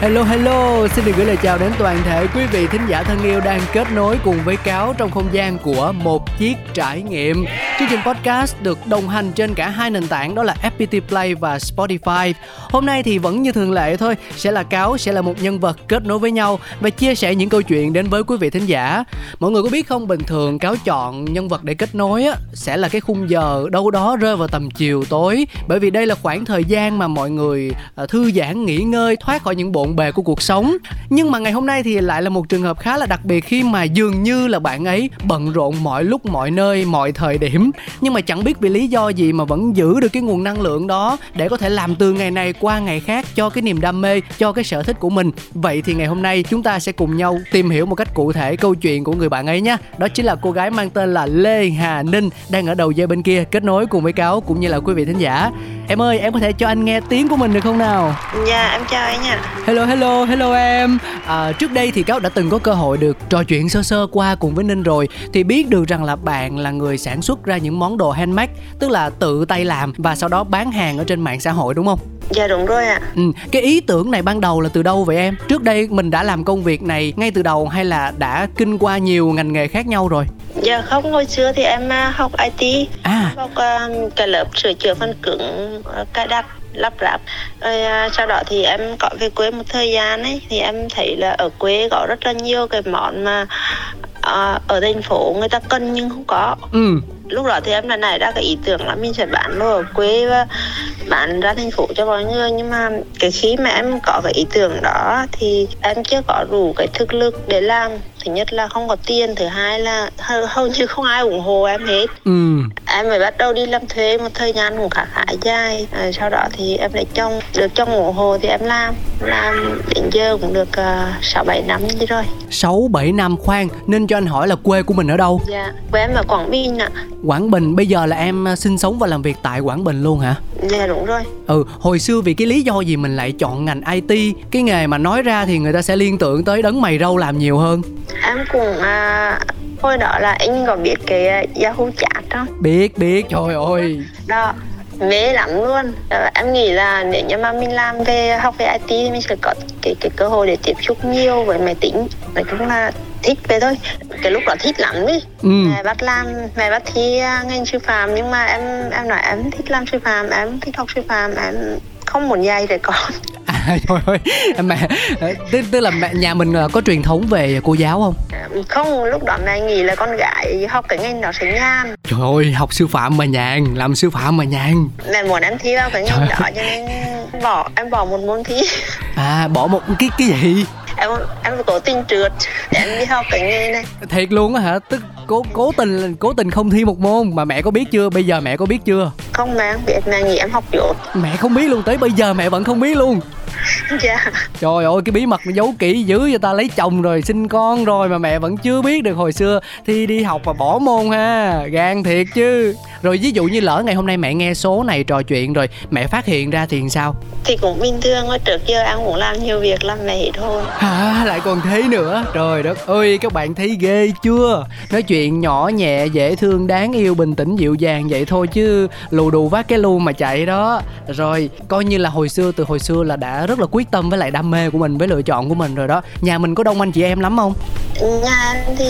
Hello hello, xin được gửi lời chào đến toàn thể quý vị thính giả thân yêu đang kết nối cùng với Cáo trong không gian của Một Chiếc Trải Nghiệm. Chương trình podcast được đồng hành trên cả hai nền tảng đó là FPT Play và Spotify. Hôm nay thì vẫn như thường lệ thôi, sẽ là Cáo, sẽ là một nhân vật kết nối với nhau và chia sẻ những câu chuyện đến với quý vị thính giả. Mọi người có biết không, bình thường Cáo chọn nhân vật để kết nối á, sẽ là cái khung giờ đâu đó rơi vào tầm chiều tối. Bởi vì đây là khoảng thời gian mà mọi người thư giãn, nghỉ ngơi, thoát khỏi những bộn bề của cuộc sống. Nhưng mà ngày hôm nay thì lại là một trường hợp khá là đặc biệt, khi mà dường như là bạn ấy bận rộn mọi lúc, mọi nơi, mọi thời điểm, nhưng mà chẳng biết vì lý do gì mà vẫn giữ được cái nguồn năng lượng đó để có thể làm từ ngày này qua ngày khác cho cái niềm đam mê, cho cái sở thích của mình. Vậy thì ngày hôm nay chúng ta sẽ cùng nhau tìm hiểu một cách cụ thể câu chuyện của người bạn ấy nhé. Đó chính là cô gái mang tên là Lê Hà Ninh, đang ở đầu dây bên kia kết nối cùng với Cáo cũng như là quý vị thính giả. Em ơi, em có thể cho anh nghe tiếng của mình được không nào? Dạ, em chào anh nha. Hello em. Trước đây thì Cáo đã từng có cơ hội được trò chuyện sơ sơ qua cùng với Ninh rồi, thì biết được rằng là bạn là người sản xuất ra những món đồ handmade, tức là tự tay làm và sau đó bán hàng ở trên mạng xã hội đúng không? Dạ đúng rồi ạ. Cái ý tưởng này ban đầu là từ đâu vậy em? Trước đây mình đã làm công việc này ngay từ đầu hay là đã kinh qua nhiều ngành nghề khác nhau rồi? Dạ không, hồi xưa thì em học IT, học cái lớp sửa chữa phần cứng, cài đặt, lắp ráp. Sau đó thì em có về quê một thời gian ấy, thì em thấy là ở quê có rất là nhiều cái món mà ở thành phố người ta cần nhưng không có. Lúc đó thì em đã nảy ra cái ý tưởng là mình sẽ bán đồ ở quê và bán ra thành phố cho mọi người. Nhưng mà cái khi mà em có cái ý tưởng đó thì em chưa có đủ cái thực lực để làm. Thứ nhất là không có tiền, thứ hai là hầu như không ai ủng hộ em hết. Em mới bắt đầu đi làm thuê một thời gian cũng khá dài. Sau đó thì em lại được chồng ủng hộ thì em làm đến giờ cũng được 6-7 năm như rồi. 6-7 năm, khoan, nên cho anh hỏi là quê của mình ở đâu? Dạ, quê em ở Quảng Bình ạ. Quảng Bình, bây giờ là em sinh sống và làm việc tại Quảng Bình luôn hả? Dạ đúng rồi. Hồi xưa vì cái lý do gì mình lại chọn ngành IT? Cái nghề mà nói ra thì người ta sẽ liên tưởng tới đấng mày râu làm nhiều hơn. Em cũng hồi đó là anh có biết cái Yahoo chat không? Biết, trời ơi. Đó, mê lắm luôn. Em nghĩ là nếu như mà mình học về IT thì mình sẽ có cái cơ hội để tiếp xúc nhiều với máy tính. Nói chung là thích về thôi, cái lúc đó thích lắm đi. Mẹ bắt thi ngành sư phạm, nhưng mà em nói em thích làm sư phạm, em thích học sư phạm, em không muốn dạy để con. Thôi, mẹ, tức là mẹ nhà mình có truyền thống về cô giáo không? Không, lúc đó mẹ nghĩ là con gái học cái ngành đó sẽ nhàn. Trời ơi, học sư phạm mà nhàn, làm sư phạm mà nhàn. Mẹ muốn em thi vào cái ngành đó cho nên em bỏ một môn thi. Bỏ một cái gì? Em cố tình trượt để em đi học cái nghề này. Thiệt luôn á hả? Tức cố tình không thi một môn mà mẹ có biết chưa? Bây giờ mẹ có biết chưa? Không, mẹ không biết, mẹ nghĩ em học dốt. Mẹ không biết luôn, tới bây giờ mẹ vẫn không biết luôn. Dạ. Trời ơi, cái bí mật mà giấu kỹ dữ vậy ta, lấy chồng rồi, sinh con rồi mà mẹ vẫn chưa biết được hồi xưa thi đi học mà bỏ môn ha, gan thiệt chứ. Rồi ví dụ như lỡ ngày hôm nay mẹ nghe số này trò chuyện rồi, mẹ phát hiện ra thì sao? Thì cũng bình thường á, trước giờ em cũng làm nhiều việc lắm mẹ hết thôi. Lại còn thế nữa, trời đất ơi, các bạn thấy ghê chưa? Nói chuyện nhỏ nhẹ, dễ thương, đáng yêu, bình tĩnh, dịu dàng vậy thôi chứ lù đù vác cái lu mà chạy đó. Rồi, coi như là từ hồi xưa là đã rất là quyết tâm với lại đam mê của mình, với lựa chọn của mình rồi đó. Nhà mình có đông anh chị em lắm không? Nhà em thì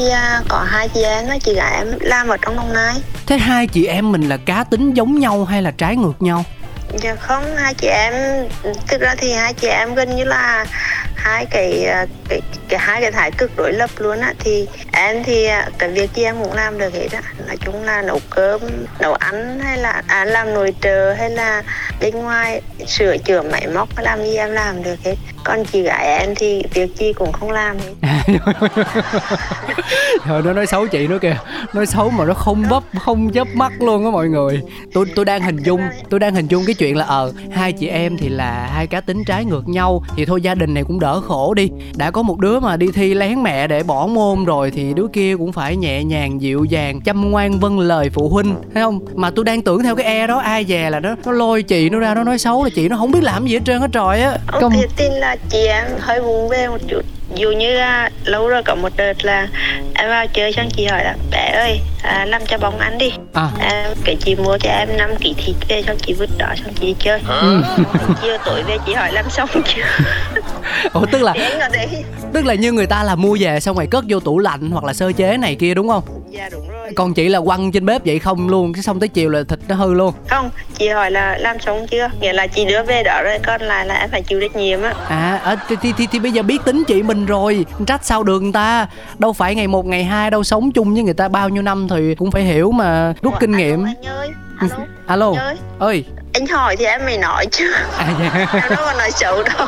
có 2 chị em với chị gái em làm ở trong Đồng Nai. Thế 2 chị em mình là cá tính giống nhau hay là trái ngược nhau? Dạ không, 2 chị em, thực ra thì 2 chị em gần như là hai cái thái cực đối lập luôn á. Thì em thì cái việc gì em cũng làm được hết á, nói chung là nấu cơm, nấu ăn hay là làm nội trợ hay là bên ngoài sửa chữa máy móc, làm gì em làm được hết. Còn chị gái em thì việc gì cũng không làm hết. Trời, nó nói xấu chị nữa kìa. Nói xấu mà nó không vấp, không chớp mắt luôn á mọi người. Tôi đang hình dung, cái chuyện là hai chị em thì là hai cá tính trái ngược nhau, thì thôi gia đình này cũng đỡ khổ đi. Đã có một đứa mà đi thi lén mẹ để bỏ môn rồi thì đứa kia cũng phải nhẹ nhàng dịu dàng, chăm ngoan vâng lời phụ huynh, thấy không? Mà tôi đang tưởng theo cái e đó, ai dè là nó lôi chị nó ra, nó nói xấu là chị nó không biết làm gì hết trơn hết trời á. Không thì tin là chị em hơi vùng về một chút. Dù như lâu rồi có một đợt là em vào chơi xong chị hỏi là bé ơi, 5 trái bóng ăn đi. Cái chị mua cho em 5 kg thịt về xong chị vứt đó xong chị đi chơi. Chiều tối về chị hỏi làm xong chưa. Ủa tức là như người ta là mua về xong rồi cất vô tủ lạnh hoặc là sơ chế này kia đúng không? Dạ đúng rồi. Còn chị là quăng trên bếp vậy không luôn, cái xong tới chiều là thịt nó hư luôn. Không, chị hỏi là làm xong chưa, nghĩa là chị đưa về đó rồi còn lại là em phải chịu trách nhiệm á. Thì bây giờ biết tính chị mình rồi, trách sao được người ta. Đâu phải ngày một ngày hai đâu, sống chung với người ta bao nhiêu năm thì cũng phải hiểu mà, rút kinh nghiệm. Anh ơi, alo anh ơi, anh hỏi thì em mày nói chứ. Em đâu có nói xấu đâu.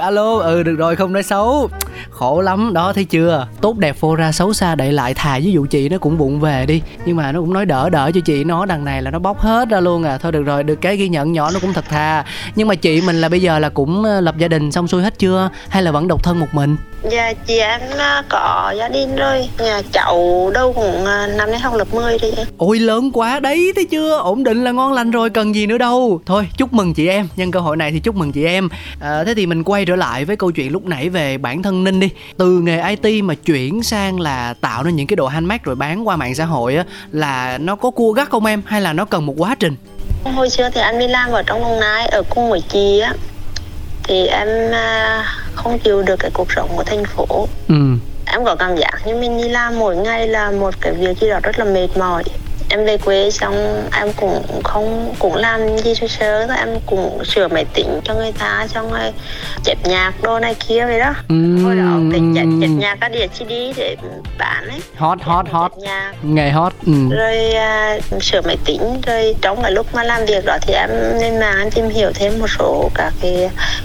Alo, được rồi, không nói xấu. Khổ lắm đó, thấy chưa? Tốt đẹp phô ra xấu xa đậy lại. Thà với vụ chị nó cũng vụng về đi, nhưng mà nó cũng nói đỡ cho chị nó, đằng này là nó bóc hết ra luôn à. Thôi được rồi, được cái ghi nhận nhỏ, nó cũng thật thà. Nhưng mà chị mình là bây giờ là cũng lập gia đình xong xuôi hết chưa, hay là vẫn độc thân một mình? Dạ chị em có gia đình rồi, nhà cháu đâu cũng năm nay học lớp 10 đi. Ôi lớn quá đấy, thấy chưa? Ổn định là ngon lành rồi, cần gì nữa đâu. Thôi chúc mừng chị em, nhân cơ hội này thì chúc mừng chị em. Thế thì mình quay trở lại với câu chuyện lúc nãy về bản thân Ninh đi. Từ nghề IT mà chuyển sang là tạo nên những cái đồ handmade rồi bán qua mạng xã hội á, là nó có cua gắt không em, hay là nó cần một quá trình? Hồi xưa thì anh đi làm ở trong Đồng Nai ở cùng với chị á, thì em không chịu được cái cuộc sống của thành phố. Em có cảm giác như mình đi làm mỗi ngày là một cái việc gì đó rất là mệt mỏi. Em về quê xong em cũng không, cũng làm gì sơ sơ thôi, em cũng sửa máy tính cho người ta, xong rồi chép nhạc đồ này kia vậy đó. Hồi đó tính chép nhạc các đĩa CD để bán ấy, hot nghề hot. Rồi sửa máy tính, rồi trong cái lúc mà làm việc đó thì em lên mạng em tìm hiểu thêm một số các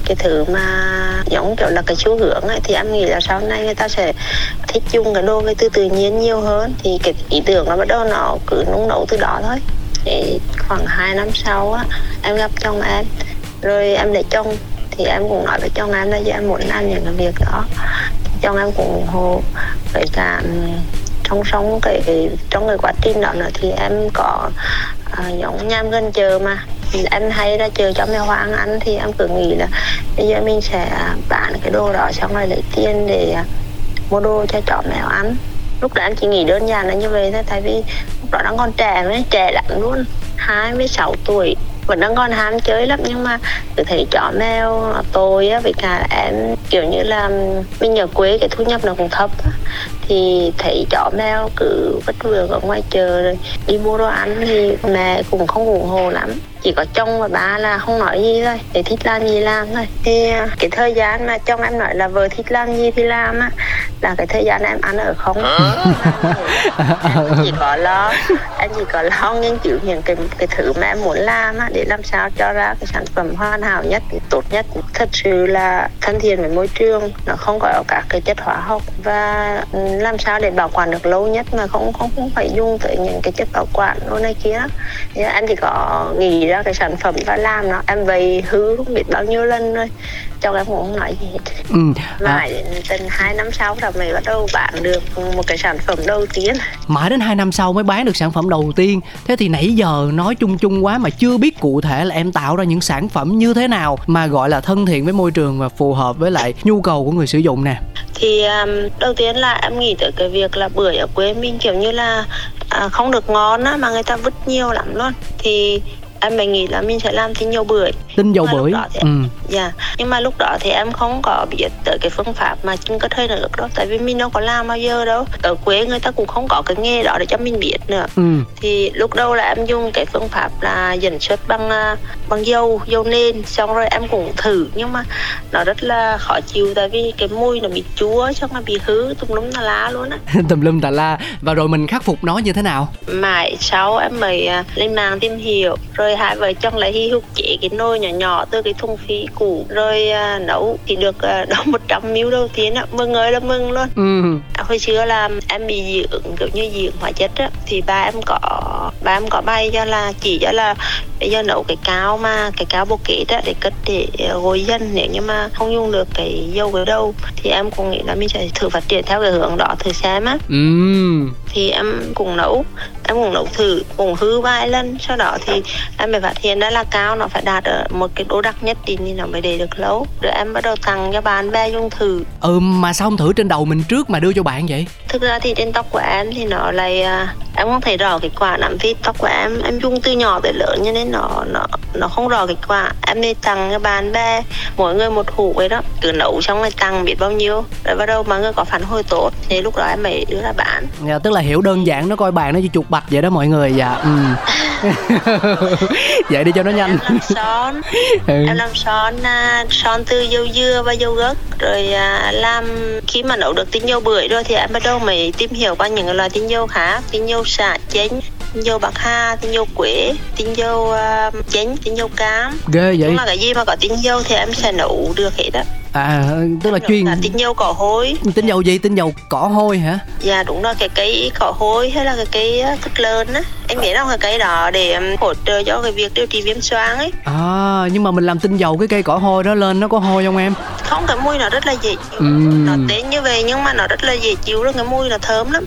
cái thứ mà giống kiểu là cái xu hướng ấy, thì em nghĩ là sau này người ta sẽ thích dùng cái đồ cái từ tự nhiên nhiều hơn, thì cái ý tưởng nó bắt đầu nó cứ nung nấu từ đó thôi. Thì khoảng 2 năm sau á, em gặp chồng em, rồi em lấy chồng, thì em cũng nói với chồng em là em muốn làm những cái việc đó, chồng em cũng ủng hộ. Vậy cả song trong cái quá trình đó nữa thì em có giống nhà em gần chợ mà em hay ra chợ cho mèo hoang ăn, thì em cứ nghĩ là bây giờ mình sẽ bán cái đồ đó xong rồi lấy tiền để mua đồ cho chó mèo ăn. Lúc đó em chỉ nghĩ đơn giản là như vậy thôi, tại vì lúc đó đang còn trẻ lắm luôn, 26 tuổi vẫn đang còn ham chơi lắm. Nhưng mà cứ thấy chó mèo tôi á, với cả em kiểu như là mình ở quê cái thu nhập nó cũng thấp á, thì thấy chó mèo cứ vất vưởng ở ngoài chợ rồi đi mua đồ ăn thì mẹ cũng không ủng hộ lắm, chỉ có chồng và ba là không nói gì thôi, để thích làm gì làm thôi. Thì cái thời gian mà chồng em nói là vợ thích làm gì thì làm á, là cái thời gian em ăn ở không. Em chỉ có lo nghiên cứu những cái thứ mà em muốn làm á, để làm sao cho ra cái sản phẩm hoàn hảo nhất, tốt nhất, thật sự là thân thiện với môi trường, nó không có các cái chất hóa học, và làm sao để bảo quản được lâu nhất mà không phải dùng tới những cái chất bảo quản đồ này kia. Thì em chỉ có nghĩ ra cái sản phẩm và làm nó, em về hư không biết bao nhiêu lần rồi, chồng em cũng không nói gì hết. Mãi đến tận 2 năm sau là mày bắt đầu bán được một cái sản phẩm đầu tiên. Mãi đến 2 năm sau mới bán được sản phẩm đầu tiên. Thế thì nãy giờ nói chung quá mà chưa biết cụ thể là em tạo ra những sản phẩm như thế nào mà gọi là thân thiện với môi trường và phù hợp với lại nhu cầu của người sử dụng nè. Thì đầu tiên là em nghĩ tới cái việc là bưởi ở quê mình kiểu như là không được ngon á, mà người ta vứt nhiều lắm luôn. Thì em mình nghĩ là mình sẽ làm tinh dầu bưởi. Tinh dầu bưởi. Nhưng mà lúc đó thì em không có biết tới cái phương pháp mà chưng cất hơi nước đâu, tại vì mình đâu có làm bao giờ đâu, ở quê người ta cũng không có cái nghề đó để cho mình biết nữa. Thì lúc đầu là em dùng cái phương pháp là dẫn xuất bằng dầu nền, xong rồi em cũng thử, nhưng mà nó rất là khó chịu, tại vì cái mùi nó bị chua, xong nó bị hứ tùm lum tà la luôn á. Tùm lum tà la. Và rồi mình khắc phục nó như thế nào? Mãi sau em mới lên mạng tìm hiểu, rồi rồi hai vợ chồng lại hi hục chế cái nồi nhỏ nhỏ từ cái thùng phi cũ rồi nấu thì được đâu 100 ml đầu tiên á, mừng ơi là mừng luôn. Hồi xưa là em bị dị ứng kiểu như dị ứng hóa chất á, thì ba em có bày cho là chỉ cho là bây giờ nấu cái cáo bột kết á để cất để gối dân, nếu như mà không dùng được cái dầu gội đầu thì em cũng nghĩ là mình sẽ thử phát triển theo cái hướng đó thử xem á. Thì em cũng nấu thử, cũng hư vài lần, sau đó thì em mới phát hiện đó là cao nó phải đạt ở một cái độ đặc nhất định thì nó mới để được lâu, rồi em bắt đầu tặng cho bạn bè dùng thử. Mà sao không thử trên đầu mình trước mà đưa cho bạn vậy? Thực ra thì trên tóc của em thì nó lại em không thấy rõ cái quả lắm, vì tóc của em dùng từ nhỏ tới lớn cho nên nó không rõ cái quả. Em đi tặng cho bạn bè mỗi người một hũ vậy đó, cứ nấu xong rồi tặng biết bao nhiêu, rồi bắt đầu mọi người có phản hồi tốt thì lúc đó em mới đưa ra bán. Dạ, tức là hiểu đơn giản nó coi bàn nó như chuột bạch vậy đó mọi người. Dạ. Vậy đi cho nó nhanh. Em làm son son từ dầu dừa và dầu gấc, rồi làm khi mà nấu được tinh dầu bưởi rồi thì em bắt đầu mới tìm hiểu qua những loại tinh dầu khác, tinh dầu xả chanh, tinh dầu bạc hà, tinh dầu quế, tinh dầu chanh, tinh dầu cam. Ghê vậy. Đúng là cái gì mà có tinh dầu thì em sẽ nấu được hết đó. Tức là chuyên tinh dầu cỏ hôi. Tinh dầu gì? Tinh dầu cỏ hôi hả? Dạ đúng rồi, cái cây cỏ hôi hay là cái cây cất lợn á. Em nghĩ là cái cây đó để hỗ trợ cho cái việc điều trị viêm xoang ấy. Nhưng mà mình làm tinh dầu cái cây cỏ hôi đó lên nó có hôi không em? Không, cái mùi nó rất là dễ chịu. Nó tên như vậy nhưng mà nó rất là dễ chịu đó, cái mùi nó thơm lắm.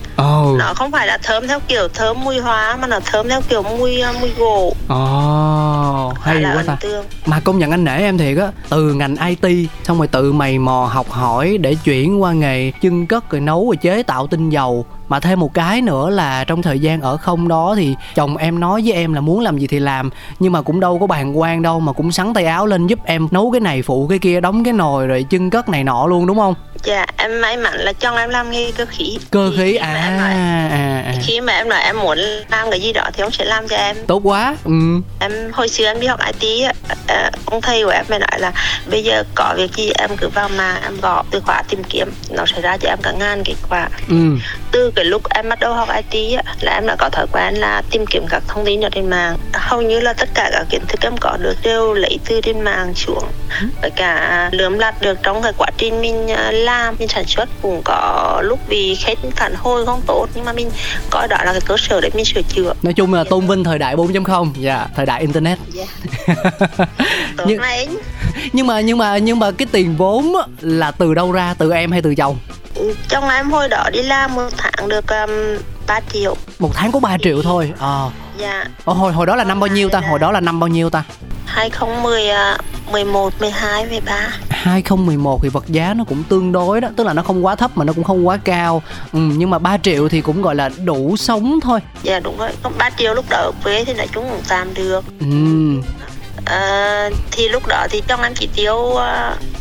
Nó không phải là thơm theo kiểu thơm mùi hóa mà nó thơm theo kiểu mùi gỗ. Hay là quá ta. Mà công nhận anh nể em thiệt á, từ ngành IT xong rồi tự mày mò học hỏi để chuyển qua nghề chưng cất rồi nấu rồi chế tạo tinh dầu. Mà thêm một cái nữa là trong thời gian ở không đó thì chồng em nói với em là muốn làm gì thì làm, nhưng mà cũng đâu có bàng hoàng đâu, mà cũng sắn tay áo lên giúp em nấu cái này phụ cái kia, đóng cái nồi rồi chưng cất này nọ luôn đúng không? Dạ, em may mắn là chồng em làm nghề cơ khí. Cơ khí à. Khi mà em nói em muốn làm cái gì đó thì ông sẽ làm cho em. Tốt quá. Em hồi xưa em đi học IT, ông thầy của em mới nói là bây giờ có việc gì em cứ vào mà em gõ từ khóa tìm kiếm, nó sẽ ra cho em cả ngàn kết quả. Từ cái lúc em bắt đầu học IT á, là em đã có thói quen là tìm kiếm các thông tin ở trên mạng. Hầu như là tất cả các kiến thức em có được đều lấy từ trên mạng xuống. Với cả lượm lặt được trong cái quá trình mình làm, mình sản xuất, cũng có lúc vì khách phản hồi không tốt nhưng mà mình coi đó là cái cơ sở để mình sửa chữa. Nói chung là tôn vinh thời đại 4.0, dạ, thời đại internet. Nhưng mà cái tiền vốn là từ đâu ra, từ em hay từ chồng? Trong em hồi đó đi làm một tháng được 3 triệu. Một tháng có 3 triệu thôi. Dạ. Hồi đó là năm bao nhiêu ta? 2010, 11, 12, 13. 2011 thì vật giá nó cũng tương đối đó, tức là nó không quá thấp mà nó cũng không quá cao. Nhưng mà 3 triệu thì cũng gọi là đủ sống thôi. Dạ đúng rồi, 3 triệu lúc đó ở quê thì nói chung cũng tạm được. Thì lúc đó thì trong em chỉ tiêu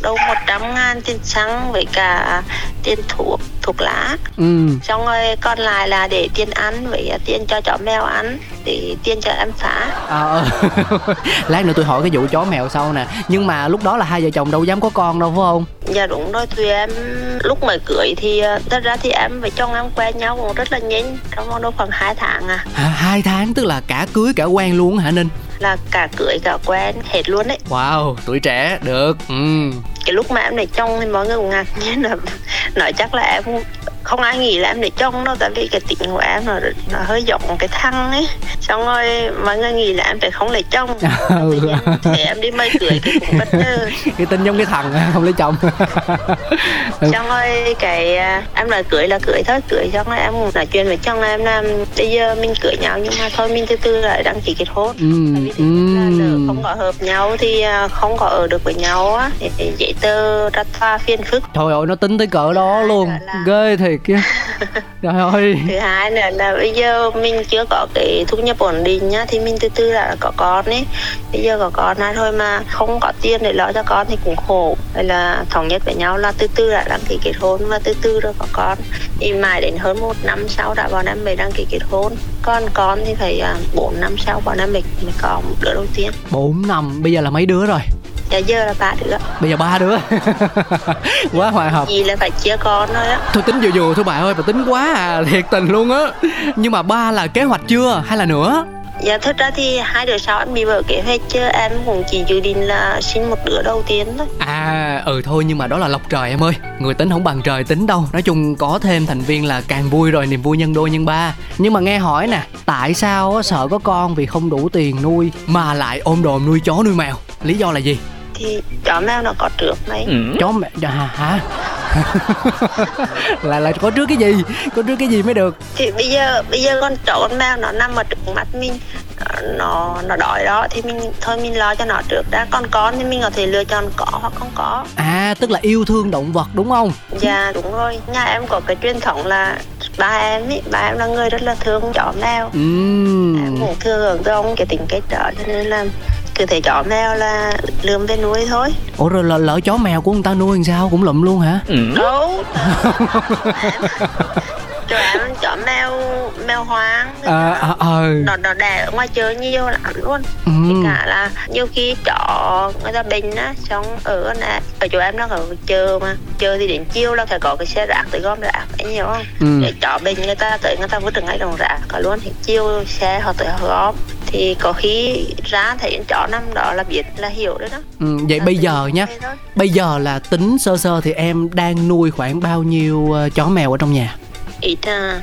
đâu 100.000 tiền xăng với cả tiền thuốc lá. Xong rồi còn lại là để tiền ăn với tiền cho chó mèo ăn, để tiền cho em phá. Lát nữa tôi hỏi cái vụ chó mèo sau nè. Nhưng mà lúc đó là hai vợ chồng đâu dám có con đâu phải không? Dạ đúng rồi, tụi em lúc mới cưới thì thật ra thì em với chồng em quen nhau cũng rất là nhanh, trong vòng đâu khoảng 2 tháng. 2 tháng tức là cả cưới cả quen luôn hả Ninh? Là cả cưới cả quen hết luôn đấy. Wow, tuổi trẻ được. Cái lúc mà em để chồng thì mọi người cũng ngạc nhiên là nói chắc là em không ai nghĩ là em để chồng đâu, tại vì cái tính của em nó hơi giọng cái thăng ấy, xong rồi mọi người nghĩ là em phải không lấy chồng. Thì em đi mây cưới cái cũng bất ngờ cái tin giống cái thằng không lấy chồng. Xong rồi cái em nói cưới là cưới thôi, cưới xong rồi em nói chuyện với chồng em là bây giờ mình cưới nhau nhưng mà thôi mình từ lại đăng ký kết hôn. Không có hợp nhau thì không có ở được với nhau á, giấy tờ ra tòa phiền phức. Trời ơi, nó tính tới cỡ đó luôn, ghê thiệt kia. Trời ơi. Thứ hai nữa là bây giờ mình chưa có cái thu nhập ổn định nhá, thì mình từ là có con ấy. Bây giờ có con này thôi mà không có tiền để lo cho con thì cũng khổ. Vậy là thống nhất với nhau là từ là đăng ký kết hôn và từ rồi có con. Thì mãi đến hơn 1 năm sau đã bọn em mới đăng ký kết hôn. Còn con thì phải 4 năm sau bọn em mới có một đứa đầu tiên. 4 năm, bây giờ là mấy đứa rồi? Giờ là 3 đứa. Bây giờ 3 đứa. Quá hòa hợp. Vì là phải chia con thôi á. Thôi tính vừa thôi bà ơi, bà tính quá à, thiệt tình luôn á. Nhưng mà 3 là kế hoạch chưa hay là nữa? Dạ, thật ra thì 2 đứa sau em bị vỡ kế hoạch chứ em cũng chỉ dự định là sinh một đứa đầu tiên thôi. Thôi nhưng mà đó là lộc trời em ơi. Người tính không bằng trời tính đâu. Nói chung có thêm thành viên là càng vui rồi, niềm vui nhân đôi nhân ba. Nhưng mà nghe hỏi nè, tại sao sợ có con vì không đủ tiền nuôi mà lại ôm đồm nuôi chó nuôi mèo? Lý do là gì? Thì chó mèo nó có trước mấy. Chó mèo hả? Là có trước cái gì? Có trước cái gì mới được? Thì bây giờ con chó con mèo nó nằm ở trước mặt mình, nó đói đó thì mình lo cho nó trước đã. Còn con thì mình có thể lựa chọn có hoặc không có. Tức là yêu thương động vật đúng không? Dạ đúng rồi. Nhà em có cái truyền thống là ba em là người rất là thương chó mèo. Em cũng thương cho ông cái tính cái chó cho nên là cứ thấy chó mèo là lượm về nuôi thôi. Ủa rồi lỡ chó mèo của người ta nuôi làm sao? Cũng lụm luôn hả? Đúng. Trời ơi, chó mèo hoang nó đẻ ở ngoài chơi nhiều lắm luôn. Thì cả là nhiều khi chó người ta bệnh á, xong ở chỗ em nó ở chơi mà. Chơi thì đến chiều là phải có cái xe rác tới gom rác phải nhiều không? Để chó bệnh người ta tới người ta vứt ở ngay đồng rác cả luôn. Thì chiều xe họ tới họ gom. Thì có khi ra thấy chó năm đó là biết là hiểu đấy đó. Vậy bây giờ nhá, bây giờ là tính sơ thì em đang nuôi khoảng bao nhiêu chó mèo ở trong nhà? Ít hà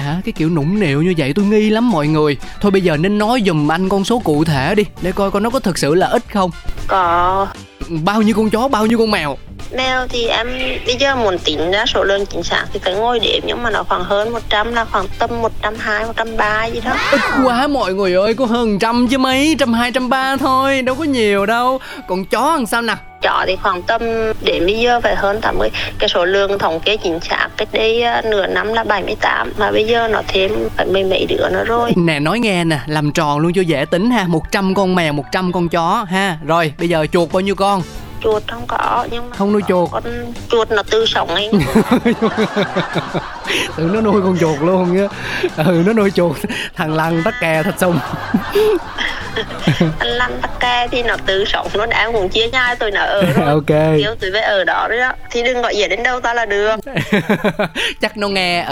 hả? Cái kiểu nũng nịu như vậy tôi nghi lắm mọi người. Thôi bây giờ nên nói giùm anh con số cụ thể đi, để coi nó có thực sự là ít không. Có bao nhiêu con chó, bao nhiêu con mèo? Mèo thì em bây giờ muốn tính ra số lượng chính xác thì phải ngồi đếm, nhưng mà nó khoảng hơn 100, là khoảng tầm 120, 130 gì đó. Ít quá mọi người ơi, có hơn 100 chứ mấy, 120, 130 thôi, đâu có nhiều đâu. Còn chó làm sao nào? Chó thì khoảng tầm đến bây giờ phải hơn 80. Cái số lượng thống kê chính xác cách đây nửa năm là 78, mà bây giờ nó thêm phải mấy mấy đứa nữa rồi. Nè nói nghe nè, làm tròn luôn cho dễ tính ha. 100 con mèo, 100 con chó ha. Rồi bây giờ chuột bao nhiêu con? Chuột không có, nhưng mà không nuôi chuột. Con chuột nó tự sống ấy. Tự nó nuôi con chuột luôn nhá. Nó nuôi chuột thằng lằn tắc kè thật sung. Anh Lâm tắc kè thì nó tự sống nó đã, cũng chia nhau tụi nó ở rồi. Ok. Kiểu tụi bé ở đó đấy đó. Thì đừng gọi dễ đến đâu ta là được. Chắc nó nghe.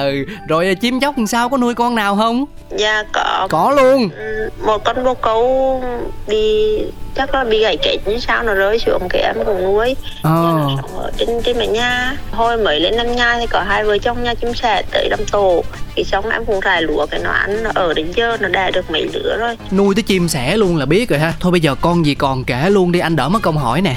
Rồi chim chóc làm sao, có nuôi con nào không? Dạ có. Có luôn. Một con bồ câu đi chắc là bị gãy cánh như sao nó rơi xuống cái em cũng nuôi. Nó sống ở trên mẹ nha. Hồi mới lên năm nha thì có 2 vợ chồng nha chim sẻ tới làm tổ. Thì xong em cũng rải lúa cái nó ăn, nó ở đến giờ nó đẻ được mấy đứa rồi. Nuôi tới chim sẻ luôn là biết rồi ha. Thôi bây giờ con gì còn kể luôn đi, anh đỡ mất công hỏi nè.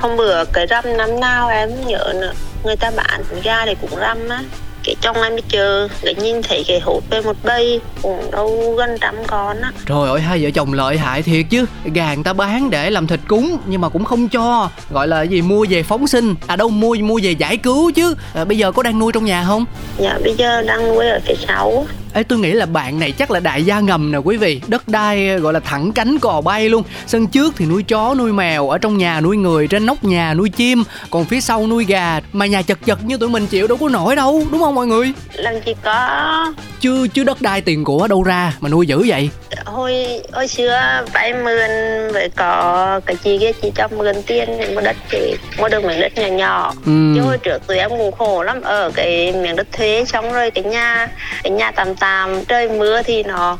Hôm bữa cái răm năm nào em nhớ nữa, người ta bán ra để cũng răm á. Cái trong em đi chờ, để nhìn thấy cái hộp về một bầy cũng đâu gần 100 con á. Trời ơi, 2 vợ chồng lợi hại thiệt chứ. Gà người ta bán để làm thịt cúng, nhưng mà cũng không cho. Gọi là gì, mua về phóng sinh. Mua về giải cứu chứ. Bây giờ có đang nuôi trong nhà không? Dạ, bây giờ đang nuôi ở cái 6. Tôi nghĩ là bạn này chắc là đại gia ngầm nè quý vị. Đất đai gọi là thẳng cánh cò bay luôn. Sân trước thì nuôi chó nuôi mèo, ở trong nhà nuôi người, trên nóc nhà nuôi chim, còn phía sau nuôi gà. Mà nhà chật chật như tụi mình chịu đâu có nổi đâu, đúng không mọi người? Làm gì có. Chứ đất đai tiền của đâu ra mà nuôi dữ vậy? Hồi xưa phải mượn với có cái chị kia, chị cho mượn tiền mua đất, chị mua được miếng đất nhỏ. Chứ hồi trước tụi em cũng khổ lắm, ở cái miếng đất thuế xong rồi cái nhà tạm trời mưa thì nó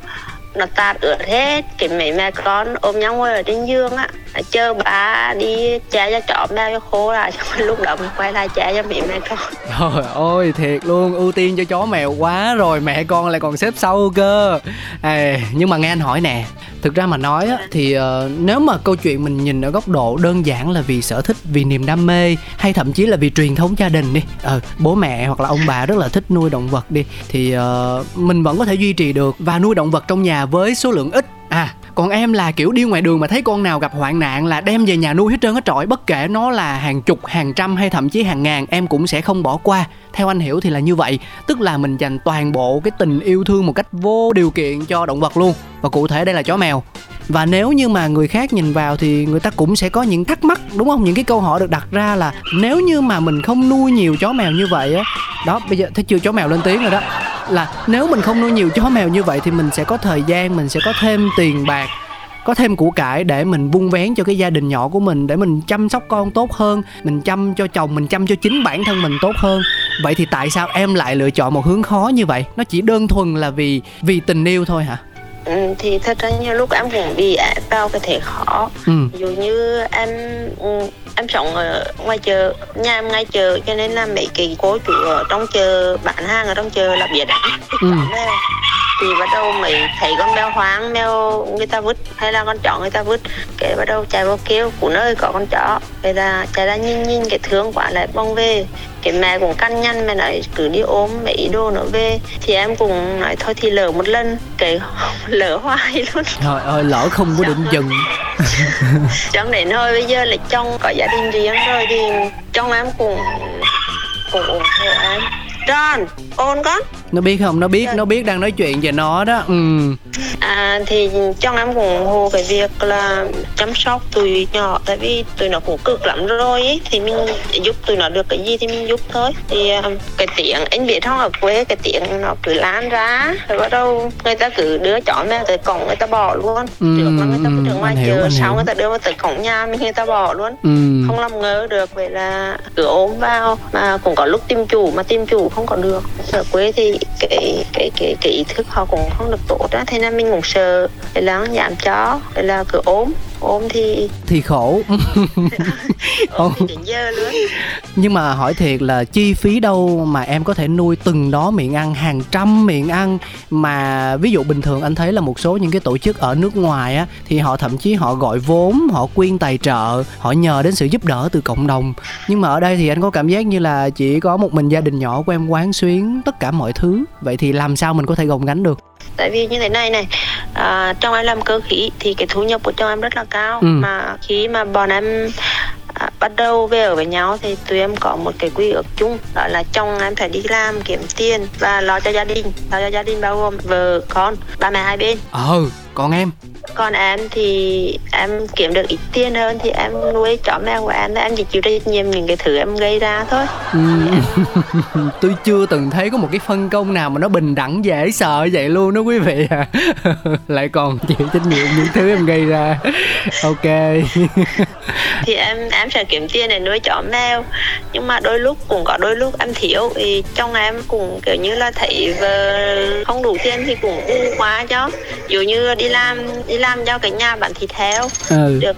tạt ướt hết. Cái mấy mẹ con ôm nhau ngồi ở trên giường á, chờ bà đi che cho chó mèo cho khô lại, xong lúc đó mình quay lại che cho mẹ con. Trời ơi thiệt luôn, ưu tiên cho chó mèo quá rồi mẹ con lại còn xếp sau cơ. Nhưng mà nghe anh hỏi nè, thực ra mà nói á, thì nếu mà câu chuyện mình nhìn ở góc độ đơn giản là vì sở thích, vì niềm đam mê, hay thậm chí là vì truyền thống gia đình đi, bố mẹ hoặc là ông bà rất là thích nuôi động vật đi, thì mình vẫn có thể duy trì được và nuôi động vật trong nhà với số lượng ít. Còn em là kiểu đi ngoài đường mà thấy con nào gặp hoạn nạn là đem về nhà nuôi hết trơn hết trọi, bất kể nó là hàng chục, hàng trăm hay thậm chí hàng ngàn, em cũng sẽ không bỏ qua. Theo anh hiểu thì là như vậy, tức là mình dành toàn bộ cái tình yêu thương một cách vô điều kiện cho động vật luôn. Và cụ thể đây là chó mèo. Và nếu như mà người khác nhìn vào thì người ta cũng sẽ có những thắc mắc, đúng không? Những cái câu hỏi được đặt ra là nếu như mà mình không nuôi nhiều chó mèo như vậy á. Đó, bây giờ thấy chưa, chó mèo lên tiếng rồi đó. Là nếu mình không nuôi nhiều chó mèo như vậy thì mình sẽ có thời gian, mình sẽ có thêm tiền bạc, có thêm củ cải để mình vun vén cho cái gia đình nhỏ của mình, để mình chăm sóc con tốt hơn, mình chăm cho chồng, mình chăm cho chính bản thân mình tốt hơn. Vậy thì tại sao em lại lựa chọn một hướng khó như vậy? Nó chỉ đơn thuần là vì tình yêu thôi hả? Thì thật ra nhiều lúc em cũng bị vào cái thế khó. Ví dụ như em sống ở ngoài chợ, nhà em ngay chợ cho nên là mấy cái cô chủ ở trong chợ, bán hàng ở trong chợ là biết thì bắt đầu mấy thấy con mèo hoang, mèo người ta vứt hay là con chó người ta vứt, cái bắt đầu chạy vào kêu của nơi có con chó, vậy là chạy ra nhìn cái thương quả lại bông về. Cái mẹ cũng căn nhăn, mẹ nói cứ đi ốm mấy đồ nó về, thì em cũng nói thôi thì lỡ một lần, cái lỡ hoài luôn. Trời ơi, lỡ không có định dừng. Trong đến thôi bây giờ là trong có gia đình riêng rồi thì trong em cũng ủng hộ em. Tròn, ôn con. Nó biết không? Nó biết đang nói chuyện về nó đó. Thì trong em cũng ủng hộ cái việc là chăm sóc tụi nhỏ, tại vì tụi nó cũng cực lắm rồi ấy, thì mình giúp tụi nó được cái gì thì mình giúp thôi. Thì cái tiếng anh biết không, ở quê cái tiếng nó cứ lan ra, rồi bắt đầu người ta cứ đưa chó mèo tới cổng người ta bỏ luôn. Trước mà người ta cứ đứng ngoài chờ, sau người ta đưa tới cổng nhà mình người ta bỏ luôn. Không làm ngờ được, vậy là cứ ốm vào, mà cũng có lúc tìm chủ mà tìm chủ không có được. Ở quê thì cái ý thức họ cũng không được tốt đó, thế nên mình cũng sợ, vậy là giảm chó, vậy là cứ ốm thì khổ. Ốm thì dơ luôn. Nhưng mà hỏi thiệt là chi phí đâu mà em có thể nuôi từng đó miệng ăn, hàng trăm miệng ăn, mà ví dụ bình thường anh thấy là một số những cái tổ chức ở nước ngoài á, thì họ thậm chí họ gọi vốn, họ quyên tài trợ, họ nhờ đến sự giúp đỡ từ cộng đồng. Nhưng mà ở đây thì anh có cảm giác như là chỉ có một mình gia đình nhỏ của em quán xuyến tất cả mọi thứ, vậy thì làm sao mình có thể gồng gánh được? Tại vì như thế này này, trong em làm cơ khí thì cái thu nhập của trong em rất là cao. Mà khi mà bọn em bắt đầu về ở với nhau thì tụi em có một cái quy ước chung, đó là chồng em phải đi làm kiếm tiền và lo cho gia đình. Lo cho gia đình bao gồm vợ, con, ba mẹ hai bên. Còn em? Còn em thì em kiếm được ít tiền hơn thì em nuôi chó mèo của em chỉ chịu trách nhiệm những cái thứ em gây ra thôi. Tôi chưa từng thấy có một cái phân công nào mà nó bình đẳng dễ sợ vậy luôn đó quý vị à. Lại còn chịu trách nhiệm những thứ em gây ra. Ok. Thì em sẽ kiếm tiền để nuôi chó mèo, nhưng mà đôi lúc cũng có đôi lúc em thiếu, thì trong em cũng kiểu như là thấy không đủ tiền thì cũng u quá cho. Dù như đi làm cho cái nhà bán thịt heo được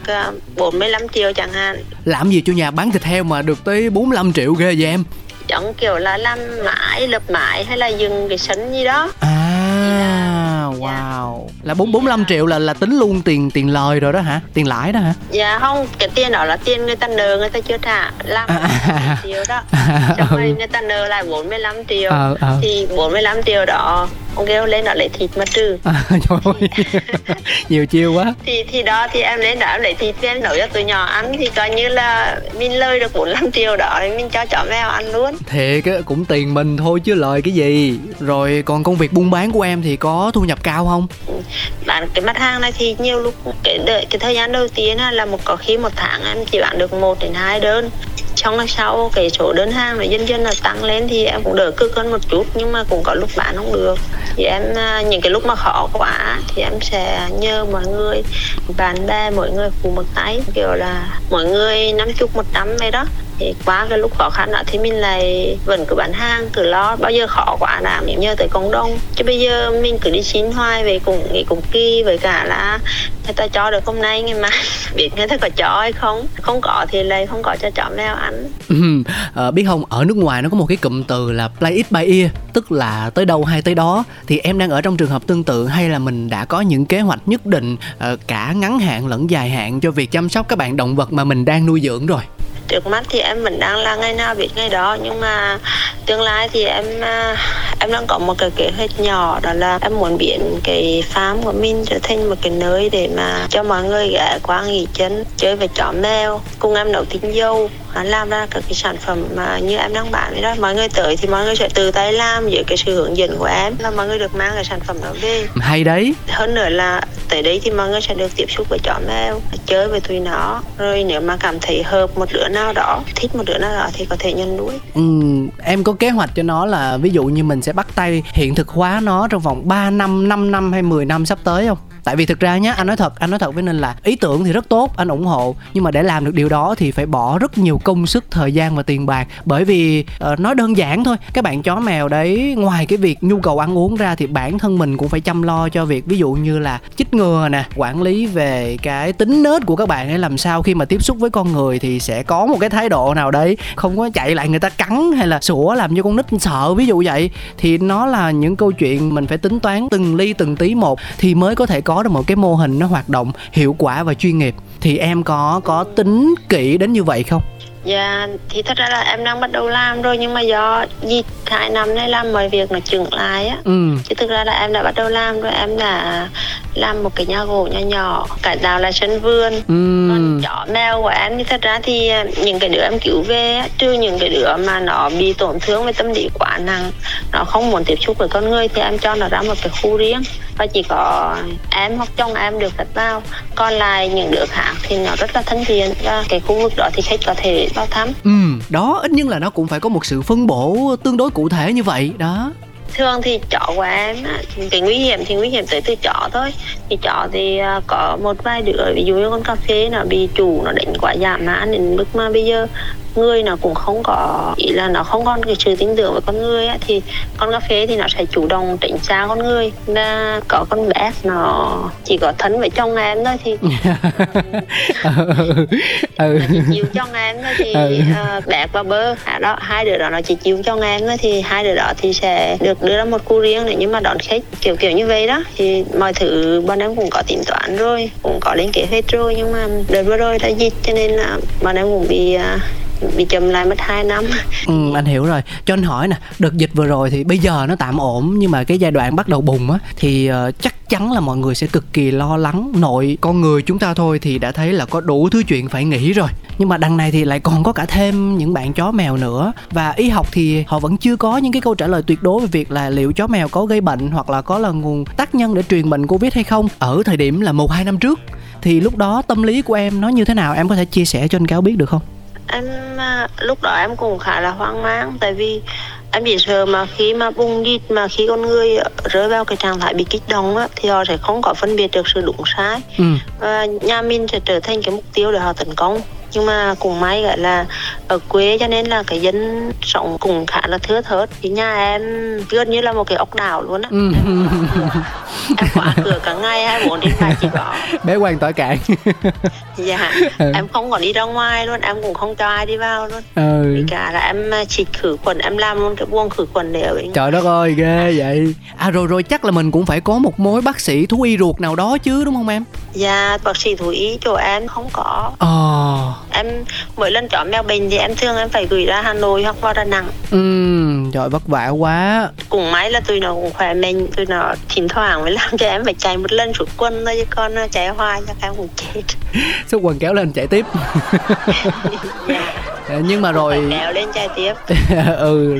45 triệu chẳng hạn. Làm gì cho nhà bán thịt heo mà được tới 45 triệu ghê vậy em? Giống kiểu là làm mãi, lập mãi hay là dừng cái sân gì đó. Wow, là 45 triệu là tính luôn tiền lời rồi đó hả? Tiền lãi đó hả? Dạ không, cái tiền đó là tiền người ta nợ, người ta chưa trả 45 triệu đó. Người ta nợ lại 45 triệu. Thì 45 triệu đó ông kêu lên đó lấy thịt mà trừ. Trời ơi. Nhiều chiêu quá. Thì đó thì em lên đó em lấy thịt em nấu cho tụi nhỏ ăn, thì coi như là mình lời được 45 triệu đó thì mình cho chó mèo ăn luôn. Thiệt á, cũng tiền mình thôi chứ lời cái gì. Rồi còn công việc buôn bán của em thì có thu nhập cao không? Bán cái mặt hàng này thì nhiều lúc cái thời gian đầu tiên là có khi một tháng em chỉ bán được 1 đến 2 đơn. Trong là sau cái số đơn hàng rồi dần dần là tăng lên thì em cũng đỡ cực hơn một chút, nhưng mà cũng có lúc bán không được. Thì em những cái lúc mà khó quá thì em sẽ nhờ mọi người, bạn bè mọi người phụ một tay, kiểu là mọi người 50-100 vậy đó. Thì quá cái lúc khó khăn đó thì mình lại vẫn cứ bán hàng, cứ lo, bao giờ khó quá là mình nhờ tới cộng đồng. Chứ bây giờ mình cứ đi xin hoài về cũng kỳ, với cả là người ta cho được hôm nay ngày mai biết người ta có cho hay không, không có thì lại không có cho chó mèo ăn. Biết không, ở nước ngoài nó có một cái cụm từ là play it by ear, tức là tới đâu hay tới đó. Thì em đang ở trong trường hợp tương tự hay là mình đã có những kế hoạch nhất định cả ngắn hạn lẫn dài hạn cho việc chăm sóc các bạn động vật mà mình đang nuôi dưỡng rồi? Trước mắt thì em vẫn đang là ngày nào biết ngày đó, nhưng mà tương lai thì em đang có một cái kế hoạch nhỏ, đó là em muốn biến cái farm của mình trở thành một cái nơi để mà cho mọi người ghé qua nghỉ chân, chơi với chó mèo, cùng em nấu tinh dầu, làm ra các cái sản phẩm mà như em đang bán vậy đó. Mọi người tới thì mọi người sẽ tự tay làm dưới cái sự hướng dẫn của em, là mọi người được mang cái sản phẩm đó về. Hay đấy. Hơn nữa là tới đấy thì mọi người sẽ được tiếp xúc với chó mèo, chơi với tụi nó. Rồi nếu mà cảm thấy hợp một đứa nào đó, thích một đứa nào đó thì có thể nhân đuổi. Em có kế hoạch cho nó là ví dụ như mình sẽ bắt tay hiện thực hóa nó trong vòng 3 năm, 5 năm hay 10 năm sắp tới không? Tại vì thực ra nhá, anh nói thật với Ninh là ý tưởng thì rất tốt, anh ủng hộ, nhưng mà để làm được điều đó thì phải bỏ rất nhiều công sức, thời gian và tiền bạc. Bởi vì nói đơn giản thôi, các bạn chó mèo đấy, ngoài cái việc nhu cầu ăn uống ra thì bản thân mình cũng phải chăm lo cho việc ví dụ như là chích ngừa nè, quản lý về cái tính nết của các bạn ấy, làm sao khi mà tiếp xúc với con người thì sẽ có một cái thái độ nào đấy, không có chạy lại người ta cắn hay là sủa làm cho con nít sợ ví dụ vậy. Thì nó là những câu chuyện mình phải tính toán từng ly từng tí một thì mới có thể có được một cái mô hình nó hoạt động hiệu quả và chuyên nghiệp. Thì em có tính kỹ đến như vậy không? Dạ, thì thật ra là em đang bắt đầu làm rồi, nhưng mà do dịch 2 năm nay làm mọi việc nó chững lại á. Chứ thực ra là em đã bắt đầu làm rồi, em đã làm một cái nhà gỗ nhỏ nhỏ, cải tạo là sân vườn. Còn chó mèo của em thì thật ra thì những cái đứa em cứu về á, trừ những cái đứa mà nó bị tổn thương về tâm lý quá nặng, nó không muốn tiếp xúc với con người thì em cho nó ra một cái khu riêng và chỉ có em hoặc chồng em được đặt vào. Còn lại những đứa khác thì nó rất là thân thiện và cái khu vực đó thì khách có thể vào thăm. Đó, ít nhất là nó cũng phải có một sự phân bổ tương đối cụ thể như vậy đó. Thường thì chó của em, cái nguy hiểm thì nguy hiểm tới từ chó thôi. Thì chó thì có một vài đứa, ví dụ như con cà phê nó bị chủ nó đánh quá dã man đến mức mà bây giờ người nó cũng không có ý, là nó không có cái sự tin tưởng với con người á, thì con cà phê thì nó sẽ chủ động tránh xa con người. Và có con bé nó chỉ có thân với chồng em thôi thì chỉ chiều chồng em thôi thì bé và bơ đó, hai đứa đó nó chỉ chiều chồng em thôi thì hai đứa đó thì sẽ được đưa ra một khu riêng để nhưng mà đón khách kiểu như vậy đó. Thì mọi thứ bọn em cũng có tính toán rồi, cũng có lên kế hoạch rồi, nhưng mà đợt vừa rồi đã dịch cho nên là bọn em cũng bị chậm lại mất 2 năm. Anh hiểu rồi. Cho anh hỏi nè, đợt dịch vừa rồi thì bây giờ nó tạm ổn, nhưng mà cái giai đoạn bắt đầu bùng á thì chắc chắn là mọi người sẽ cực kỳ lo lắng. Nội con người chúng ta thôi thì đã thấy là có đủ thứ chuyện phải nghĩ rồi, nhưng mà đằng này thì lại còn có cả thêm những bạn chó mèo nữa. Và y học thì họ vẫn chưa có những cái câu trả lời tuyệt đối về việc là liệu chó mèo có gây bệnh hoặc là có là nguồn tác nhân để truyền bệnh Covid hay không ở thời điểm là 1-2 năm trước. Thì lúc đó tâm lý của em nó như thế nào, em có thể chia sẻ cho anh Cáo biết được không? Em lúc đó em cũng khá là hoang mang, tại vì em bị sợ mà khi mà bùng dịch, mà khi con người rơi vào cái trạng thái bị kích động á, thì họ sẽ không có phân biệt được sự đúng sai. Và nhà mình sẽ trở thành cái mục tiêu để họ tấn công. Nhưng mà cũng may gọi là ở quê cho nên là cái dân sống cũng khá là thưa thớt. Thì nhà em gần như là một cái ốc đảo luôn á. Em khóa cửa cả ngày 24/7 chỉ có bế quan tỏi cạn. Dạ, em không còn đi ra ngoài luôn, em cũng không cho ai đi vào luôn. Vì cả là em xịt khử khuẩn, em làm luôn cái buông khử khuẩn để ở bên. Trời đất ơi, ghê vậy. Rồi chắc là mình cũng phải có một mối bác sĩ thú y ruột nào đó chứ đúng không em? Dạ, bác sĩ thú y chỗ em không có. Em mỗi lần chó mèo bệnh thì em thường em phải gửi ra Hà Nội hoặc vào Đà Nẵng. Trời vất vả quá. Cũng may là tụi nó cũng khỏe mạnh, tụi nó thỉnh thoảng mới làm cho em phải chạy một lần suốt quân thôi, chứ con chạy hoài cho em cũng chết. Suốt quần kéo lên chạy tiếp. Nhưng mà rồi kéo lên chạy tiếp.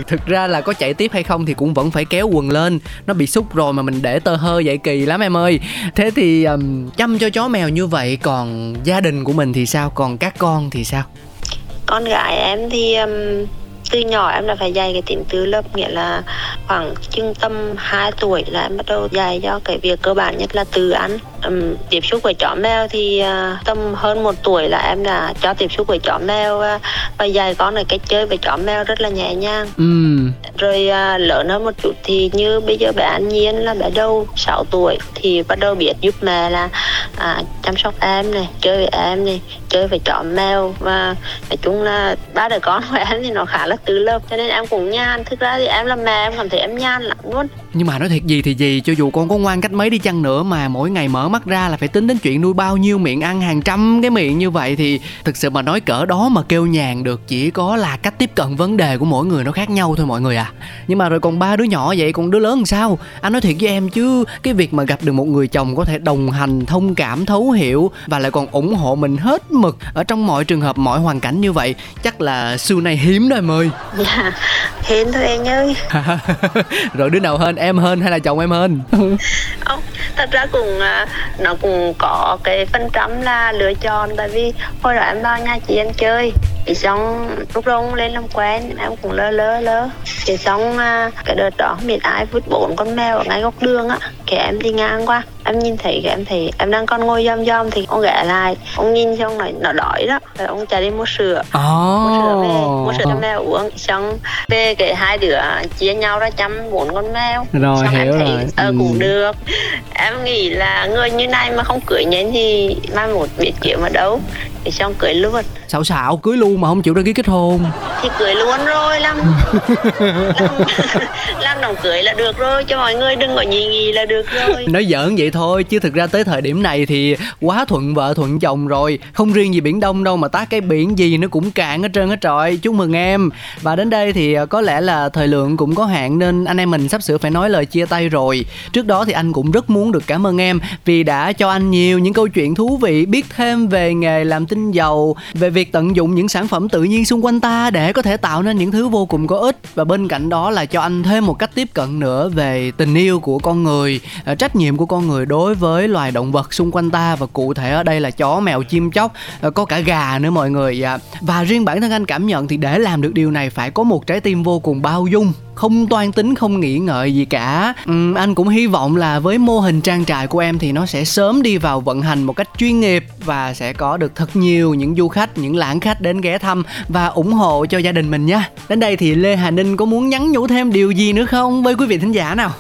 Thực ra là có chạy tiếp hay không thì cũng vẫn phải kéo quần lên, nó bị xúc rồi mà mình để tơ hơ vậy kỳ lắm em ơi. Thế thì chăm cho chó mèo như vậy, còn gia đình của mình thì sao, còn các con thì sao? Con gái em thì từ nhỏ em đã phải dạy cái tính tự lập, nghĩa là khoảng chừng tầm 2 tuổi là em bắt đầu dạy cho cái việc cơ bản nhất là tự ăn. Tiếp xúc với chó mèo thì tầm hơn 1 tuổi là em đã cho tiếp xúc với chó mèo và dạy con này cách chơi với chó mèo rất là nhẹ nhàng. Rồi lớn hơn một chút thì như bây giờ bé An Nhiên là bé đầu 6 tuổi thì bắt đầu biết giúp mẹ là chăm sóc em này, chơi với em này, chơi với chó mèo. Và nói chung là ba đứa con của em thì nó khá là tự lập cho nên em cũng nhan. Thực ra thì em làm mẹ em cảm thấy em nhan lắm luôn. Nhưng mà nói thiệt gì thì gì, cho dù con có ngoan cách mấy đi chăng nữa mà mỗi ngày mở mắt ra là phải tính đến chuyện nuôi bao nhiêu miệng ăn, hàng trăm cái miệng như vậy thì thực sự mà nói cỡ đó mà kêu nhàn được, chỉ có là cách tiếp cận vấn đề của mỗi người nó khác nhau thôi mọi người à. Nhưng mà rồi còn ba đứa nhỏ vậy, còn đứa lớn làm sao? Anh nói thiệt với em chứ cái việc mà gặp được một người chồng có thể đồng hành, thông cảm, thấu hiểu và lại còn ủng hộ mình hết mực ở trong mọi trường hợp, mọi hoàn cảnh như vậy chắc là xưa nay hiếm đó em ơi. Dạ, hiếm thôi em ơi. Rồi đứa nào hơn em hơn hay là chồng em hơn? Không, thật ra cũng nó cũng có cái phân trắm là lựa chọn. Tại vì hồi đó em vào nhà chị em chơi, thì xong lúc đó lên làm quen em cũng lơ. Thì xong cái đợt đó không biết ai vứt 4 con mèo ở ngay góc đường á, kìa em đi ngang qua em nhìn thấy, cái em thấy em đang còn ngồi dòm thì ông ghé lại, ông nhìn xong nói nó đói đó, rồi ông chạy đi mua sữa, mua sữa cho mèo uống. Xong về cái hai đứa chia nhau ra chăm 4 con mèo rồi, xong em thấy cũng được. Em nghĩ là người như này mà không cưới nhé thì mai một biết chịu mà đâu, thì xong cưới luôn. Xạo cưới luôn mà không chịu đăng ký kết hôn thì cưới luôn rồi. Làm đồng cưới là được rồi, cho mọi người đừng có nhì là được rồi. Nói giỡn vậy thôi chứ thực ra tới thời điểm này thì quá thuận vợ thuận chồng rồi, không riêng gì Biển Đông đâu mà tá cái biển gì nó cũng cạn hết trơn hết trọi. Chúc mừng em. Và đến đây thì có lẽ là thời lượng cũng có hạn nên anh em mình sắp sửa phải nói lời chia tay rồi. Trước đó thì anh cũng rất muốn được cảm ơn em vì đã cho anh nhiều những câu chuyện thú vị, biết thêm về nghề làm tinh dầu, về việc tận dụng những sản phẩm tự nhiên xung quanh ta để có thể tạo nên những thứ vô cùng có ích, và bên cạnh đó là cho anh thêm một cách tiếp cận nữa về tình yêu của con người, trách nhiệm của con người đối với loài động vật xung quanh ta, và cụ thể ở đây là chó, mèo, chim chóc, có cả gà nữa mọi người. Và riêng bản thân anh cảm nhận thì để làm được điều này phải có một trái tim vô cùng bao dung, không toan tính, không nghĩ ngợi gì cả. Anh cũng hy vọng là với mô hình trang trại của em thì nó sẽ sớm đi vào vận hành một cách chuyên nghiệp và sẽ có được thật nhiều những du khách, những lãng khách đến ghé thăm và ủng hộ cho gia đình mình nha. Đến đây thì Lê Hà Ninh có muốn nhắn nhủ thêm điều gì nữa không với quý vị thính giả nào?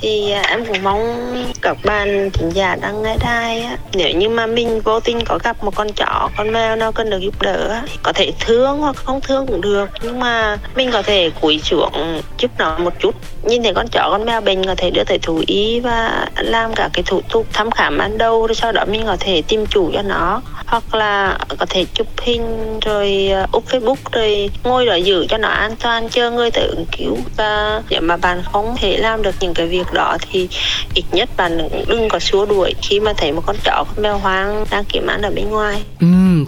Thì em cũng mong các bạn thính giả đang nghe đài, nếu như mà mình vô tình có gặp một con chó, con mèo nào cần được giúp đỡ, có thể thương hoặc không thương cũng được, nhưng mà mình có thể cúi xuống giúp nó một chút. Nhìn thấy con chó, con mèo bệnh có thể đưa tới thú y và làm cả cái thủ tục thăm khám ban đầu, rồi sau đó mình có thể tìm chủ cho nó, hoặc là có thể chụp hình rồi up Facebook rồi ngồi đó giữ cho nó an toàn, chờ người tới ứng cứu. Và nếu mà bạn không thể làm được những cái việc đó thì ít nhất bạn đừng có xua đuổi khi mà thấy một con chó, con mèo hoang đang kiếm ăn ở bên ngoài.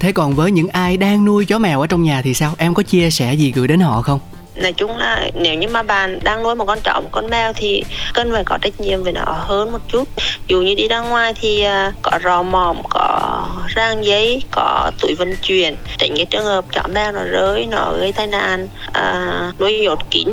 Thế còn với những ai đang nuôi chó mèo ở trong nhà thì sao? Em có chia sẻ gì gửi đến họ không? Nói chung là nếu như mà bạn đang nuôi một con chó, một con mèo thì cần phải có trách nhiệm với nó hơn một chút. Dù như đi ra ngoài thì có rò mỏm, có rang giấy, có túi vận chuyển, tránh cái trường hợp chó mèo nó rơi, nó gây tai nạn, nuôi dột kín.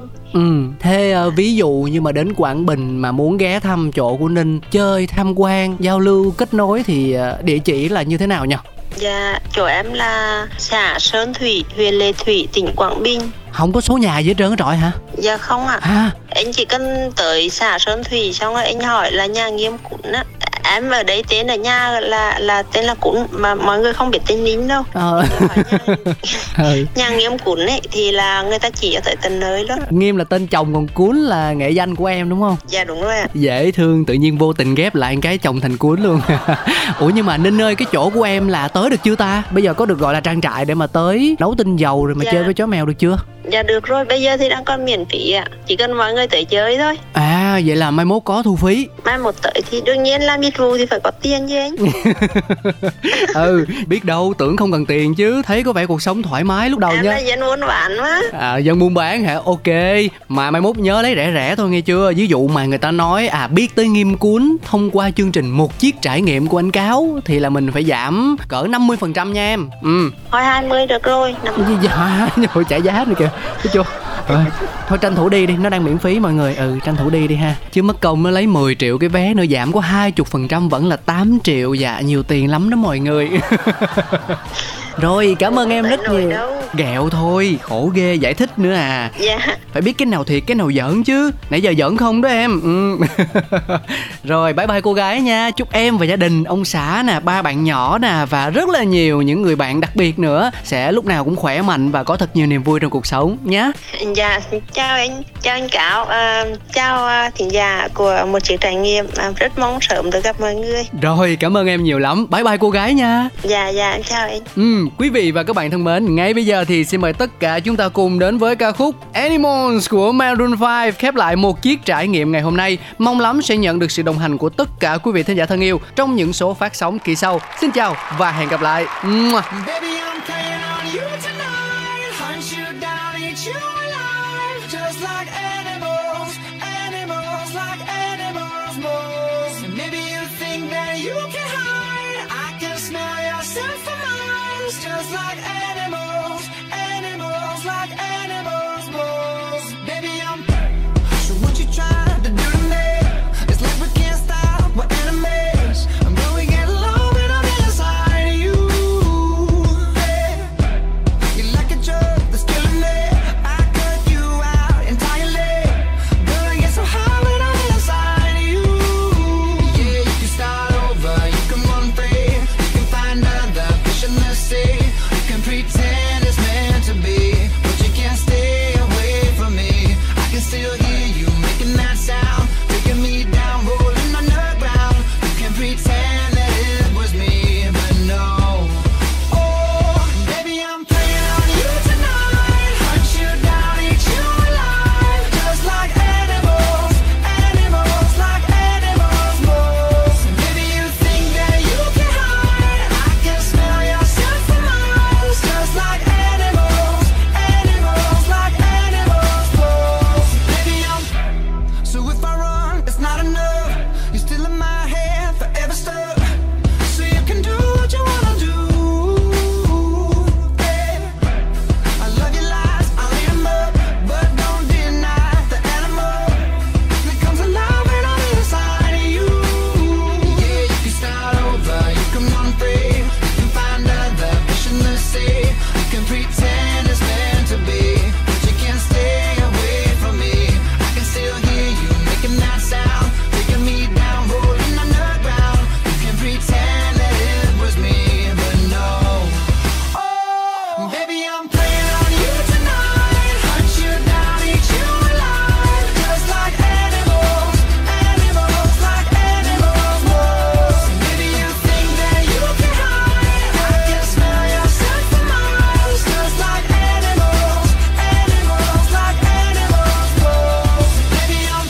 Thế ví dụ như mà đến Quảng Bình mà muốn ghé thăm chỗ của Ninh, chơi, tham quan, giao lưu, kết nối thì địa chỉ là như thế nào nhỉ? Dạ, chỗ em là xã Sơn Thủy, huyện Lệ Thủy, tỉnh Quảng Bình. Không có số nhà gì hết trơn hết trọi hả? Dạ không ạ. Anh chỉ cần tới xã Sơn Thủy xong rồi anh hỏi là nhà Nghiêm Cún á. Em ở đấy tên ở nhà là tên là Cún, mà mọi người không biết tên lính đâu. Nhà Nghiêm Cún ấy thì là người ta chỉ ở tại tận nơi đó. Nghiêm là tên chồng, còn Cún là nghệ danh của em đúng không? Dạ đúng rồi ạ. Dễ thương, tự nhiên vô tình ghép lại cái chồng thành Cún luôn. Ủa nhưng mà Ninh ơi, cái chỗ của em là tới được chưa ta? Bây giờ có được gọi là trang trại để mà tới nấu tinh dầu rồi mà chơi với chó mèo được chưa? Dạ được rồi, bây giờ thì đang còn miễn phí ạ. Chỉ cần mọi người tới chơi thôi. À vậy là mai mốt có thu phí. Mai mốt tới thì đương nhiên làm dịch vụ thì phải có tiền chứ anh. Biết đâu tưởng không cần tiền chứ. Thấy có vẻ cuộc sống thoải mái lúc đầu em nha. Em là dân buôn bán quá. Dân buôn bán hả? Ok. Mà mai mốt nhớ lấy rẻ rẻ thôi nghe chưa. Ví dụ mà người ta nói biết tới Nghiêm Cún thông qua chương trình Một Chiếc Trải Nghiệm của anh Cáo thì là mình phải giảm cỡ 50% nha em. Thôi 20 được rồi. Dạ, trả giá nữa kìa. Thấy chưa? Thôi tranh thủ đi, nó đang miễn phí mọi người. Tranh thủ đi ha. Chứ mất công nó lấy 10 triệu cái vé nữa, giảm có 20% vẫn là 8 triệu. Dạ, nhiều tiền lắm đó mọi người. Rồi, cảm ơn em rất nhiều. Gẹo thôi, khổ ghê, giải thích nữa à. Dạ. Phải biết cái nào thiệt, cái nào giỡn chứ. Nãy giờ giỡn không đó em. Rồi, bye bye cô gái nha. Chúc em và gia đình, ông xã nè, ba bạn nhỏ nè, và rất là nhiều những người bạn đặc biệt nữa sẽ lúc nào cũng khỏe mạnh và có thật nhiều niềm vui trong cuộc sống nhé. Dạ, chào anh Cảo, chào thính giả của Một Chiếc Trải Nghiệm. Rất mong sớm được gặp mọi người. Rồi, cảm ơn em nhiều lắm. Bye bye cô gái nha. Dạ, chào anh. Quý vị và các bạn thân mến, ngay bây giờ thì xin mời tất cả chúng ta cùng đến với ca khúc Animals của Maroon 5 khép lại Một Chiếc Trải Nghiệm ngày hôm nay. Mong lắm sẽ nhận được sự đồng hành của tất cả quý vị thính giả thân yêu trong những số phát sóng kỳ sau. Xin chào và hẹn gặp lại. Baby, you can hide. I can smell yourself for miles, just like animals, animals, like animals, bulls. Baby, I'm perfect. So what you trying to do to me? It's like we can't stop, we're enemies. I'm going to get a little bit of inside of you. Hey, you're like a drug that's killing me. I cut you out entirely. Girl, I get so high when I'm inside of you. Yeah, you can start over, you can run free. You can find another fish in the sea. You can pretend it's meant to be, but you can't stay away from me. I can still hear you making that sound, taking me down, rolling underground. You can pretend that it was me, but no. Oh, baby, I'm playing on you tonight. Hunt you down, eat you alive, just like animals, animals, like animals, bulls. Baby, you think that you can hide? I can smell yourself for miles, just like animals, animals, like animals, bulls. Baby, I'm.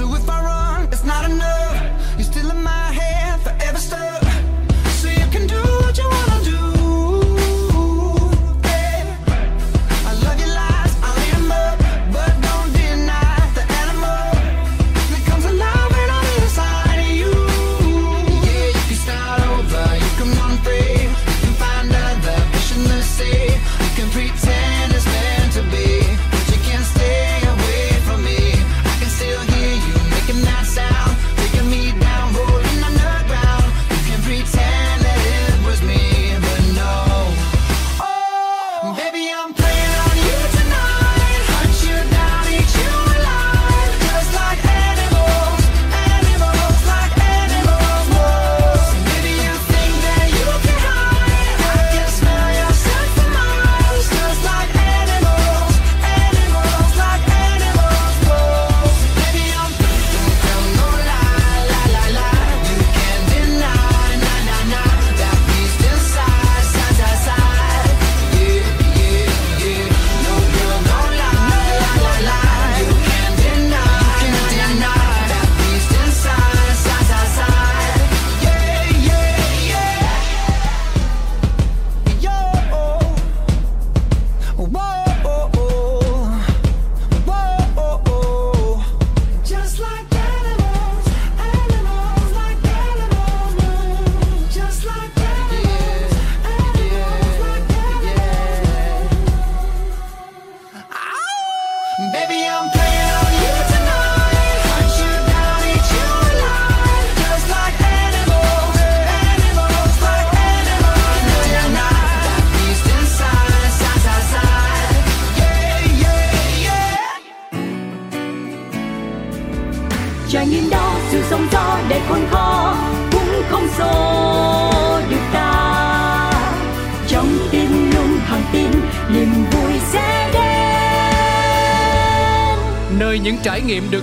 So if I run, it's not enough. You're still in my head, forever stuck. So you can do what you wanna do. Yeah. I love your lies, I lay them up, but don't deny the animal that comes alive and on the inside of you. Yeah, you can start over, you can run free, you can find another fish in the sea, you can pretend it's meant to be, but you can't stay away from me. I can still hear you making that sound, taking me down, rolling underground. You can pretend that it was me, but no. Oh, baby, I'm playing on you tonight. Hunt you down, eat you alive, just like animals, animals, like animals, wolves. Baby, you think that you can hide? I can smell yourself for miles, just like animals, animals, like animals, wolves. Baby, I'm. Don't tell no lie, la la la. You can't deny, na na na. That beast inside, side to side. Yeah, yeah, yeah. No girl, don't lie, la la la. You can't deny, na na na. That beast inside, side to side. Yeah, yeah, yeah. Yo, whoa. Whoa. Just like animals, animals, like animals, no. Just like animals, animals, like animals. Ow! Baby, I'm playing on you tonight. Hunt you down, eat you alive, just like animals, animals, like animals, no. Baby, you think that you can hide? I can smell yourself for miles, just like animals, animals, like animals, no. Baby, don't tell no lie, la la la. You can't deny, na na na. That beast inside, side to side. Yeah, yeah, yeah. No girl, don't lie, la la la. You can't deny, na na na. That beast inside, side to side. Yeah, yeah, yeah. So if I run, it's not enough. You're still in my head, forever stuck. So you can do what you wanna do. Yeah. I love your lies, I lay them up, but don't deny the animal that comes alive and on the inside of you. Yeah, you can start over, you can run free, you can find another fish in the sea, you can pretend it's meant to be, but you can't stay away from me. I can still hear you making that sound, taking me down, rolling underground. You can pretend that it was me, but no. Oh, baby, I'm playing on you tonight. Hunt you down, eat you alive, just like animals, animals, like animals, wolves. Baby, you think that you can hide? I can smell yourself for miles, just like animals, animals, like animals, wolves. Baby, I'm. Don't tell no lie, la la la. You can't deny, na na na. That beast inside, side to side. Yeah, yeah, Trải nghiệm đó sự sống gió để khôn khó cũng không xô được ta, trong tim luôn thẳng tin niềm vui sẽ đến. Nơi những trải nghiệm được